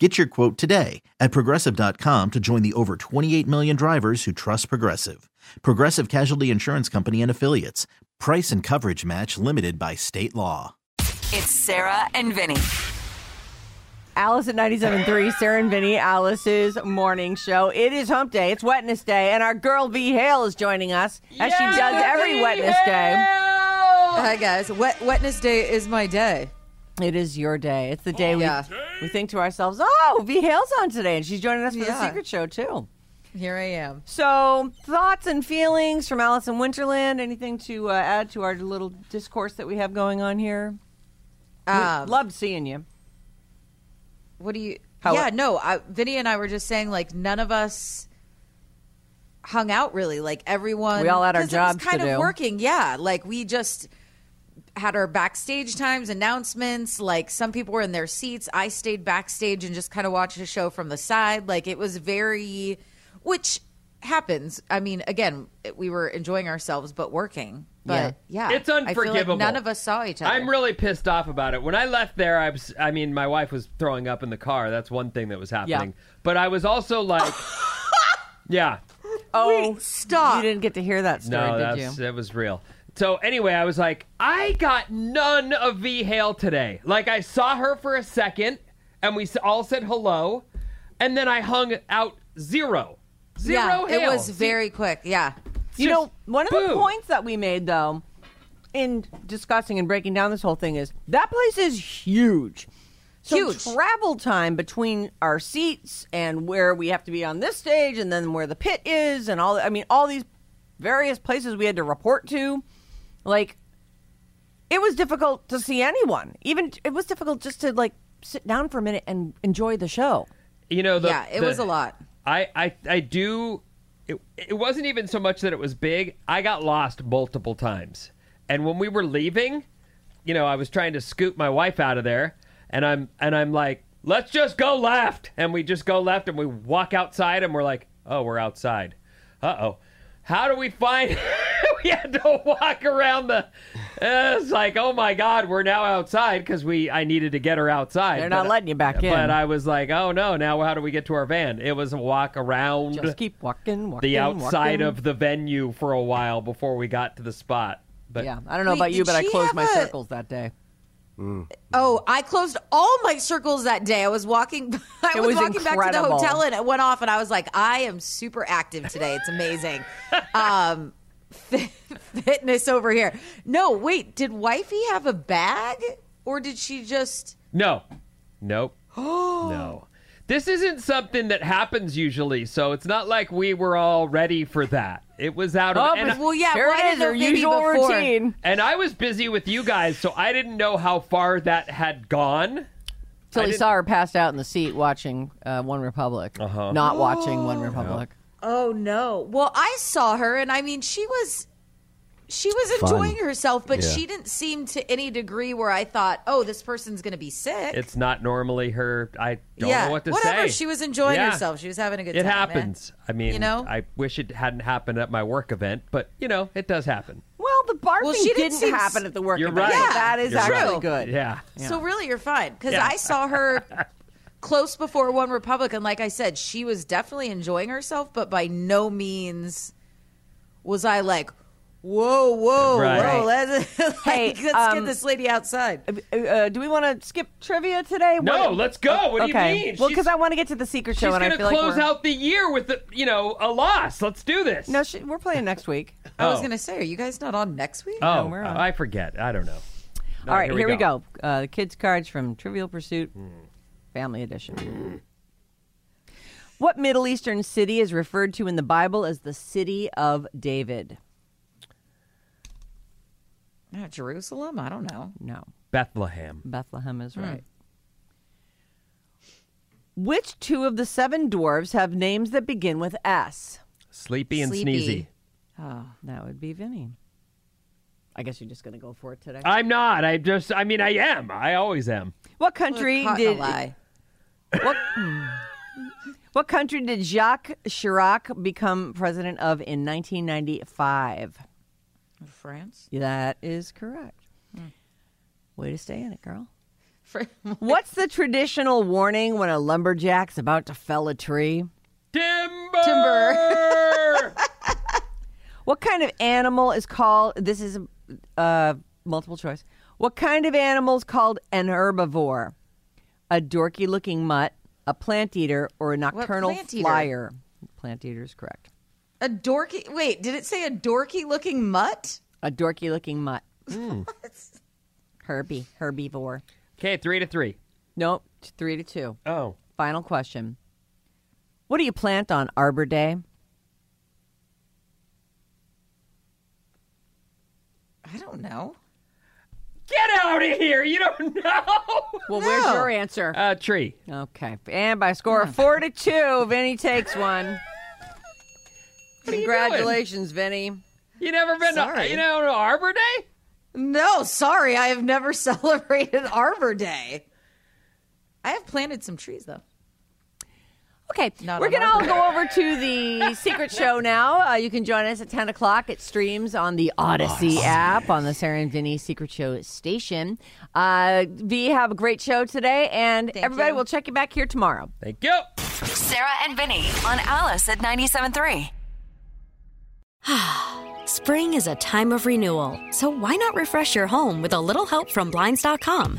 Get your quote today at Progressive.com to join the over 28 million drivers who trust Progressive. Progressive Casualty Insurance Company and Affiliates. Price and coverage match limited by state law. It's Sarah and Vinny. Alice at 97.3, Sarah and Vinny, Alice's morning show. It is hump day. It's Wetness Day, and our girl V. Hale is joining us as she does every Wetness Day. Hi, guys. Wetness Day is my day. It is your day. It's the day we think to ourselves, oh, V. Hale's on today, and she's joining us for the Secret Show, too. Here I am. So, thoughts and feelings from Alice in Winterland. Anything to add to our little discourse that we have going on here? Loved seeing you. Vinny and I were just saying, like, none of us hung out, really. Like, everyone... We all had our jobs to do. Because it was kind of working, Like, we just... had our backstage times, announcements, like some people were in their seats. I stayed backstage and just kind of watched the show from the side. Like it was very, which happens. I mean, again, we were enjoying ourselves, but working. But yeah. It's unforgivable. I feel like none of us saw each other. I'm really pissed off about it. When I left there, I mean, my wife was throwing up in the car. That's one thing that was happening. Yeah. But I was also like, Wait, stop. You didn't get to hear that story, did you? It was real. So anyway, I was like, I got none of V. Hale today. Like, I saw her for a second, and we all said hello, and then I hung out zero. Zero Hale. It was very quick, You know, one of the points that we made, though, in discussing and breaking down this whole thing is, that place is huge. So travel time between our seats and where we have to be on this stage and then where the pit is and all, I mean, all these various places we had to report to. Like, it was difficult to see anyone. Even it was difficult just to, like, sit down for a minute and enjoy the show. You know, it was a lot. I do. It wasn't even so much that it was big. I got lost multiple times. And when we were leaving, you know, I was trying to scoot my wife out of there, and I'm like, let's just go left, and we just go left, and we walk outside, and we're like, oh, we're outside. Uh-oh. How do we find... We had to walk around the... It's like, oh, my God, we're now outside because I needed to get her outside. They're not letting you back in. But I was like, oh, no, now how do we get to our van? It was a walk around... Just keep walking, the outside of the venue for a while before we got to the spot. But I don't know about you, but I closed my circles that day. Mm. Oh, I closed all my circles that day. I was walking back to the hotel and it went off and I was like, I am super active today. It's amazing. Fitness over here. No, wait. Did wifey have a bag or did she just... No. Nope. No. This isn't something that happens usually, so it's not like we were all ready for that. It was out of... There it is, our usual routine. And I was busy with you guys, so I didn't know how far that had gone. So we saw her passed out in the seat watching One Republic, not watching One Republic. Oh, no. Well, I saw her, and I mean, she was enjoying herself, but she didn't seem to any degree where I thought, oh, this person's going to be sick. It's not normally her. I don't know what to say. Whatever. She was enjoying herself. She was having a good time. It happens. Man. I mean, you know? I wish it hadn't happened at my work event, but, you know, it does happen. Well, the barfing didn't happen at the work event. Right. Yeah. That is actually good. Yeah. So really, you're fine. Because I saw her close before One Republic, and like I said, she was definitely enjoying herself, but by no means was I like... Whoa! Let's get this lady outside. Do we want to skip trivia today? No, let's go. What do you mean? Well, because I want to get to the secret show. She's going to close out the year with a loss. Let's do this. No, we're playing next week. I was going to say, are you guys not on next week? Oh, no, we're on. I forget. I don't know. No, all right, here we go. Kids cards from Trivial Pursuit, Family Edition. What Middle Eastern city is referred to in the Bible as the City of David? Jerusalem? I don't know. No. Bethlehem. Bethlehem is right. Which two of the seven dwarves have names that begin with S? Sleepy and Sneezy. Oh, that would be Vinny. I guess you're just going to go for it today. I'm not. I am. I always am. What country did... What country did Jacques Chirac become president of in 1995? France. That is correct. Mm. Way to stay in it, girl. What's the traditional warning when a lumberjack's about to fell a tree? Timber. What kind of animal is called... This is multiple choice. What kind of animal is called an herbivore? A dorky-looking mutt, a plant eater, or a nocturnal flyer? Plant eater is correct. A dorky... Wait, did it say a dorky-looking mutt? A dorky-looking mutt. Mm. Herbivore. Okay, 3-3. Nope, 3-2. Oh. Final question. What do you plant on Arbor Day? I don't know. Get out of here. You don't know. Well, where's your answer? A tree. Okay. And by a score of 4-2, Vinny takes one. Congratulations, Vinny. You never been to Arbor Day? No, sorry. I have never celebrated Arbor Day. I have planted some trees, though. Okay, we're going to all go over to the Secret Show now. You can join us at 10 o'clock. It streams on the Odyssey app on the Sarah and Vinny Secret Show station. V, have a great show today, and everybody will check you back here tomorrow. Thank you. Sarah and Vinny on Alice at 97.3. Spring is a time of renewal, so why not refresh your home with a little help from Blinds.com?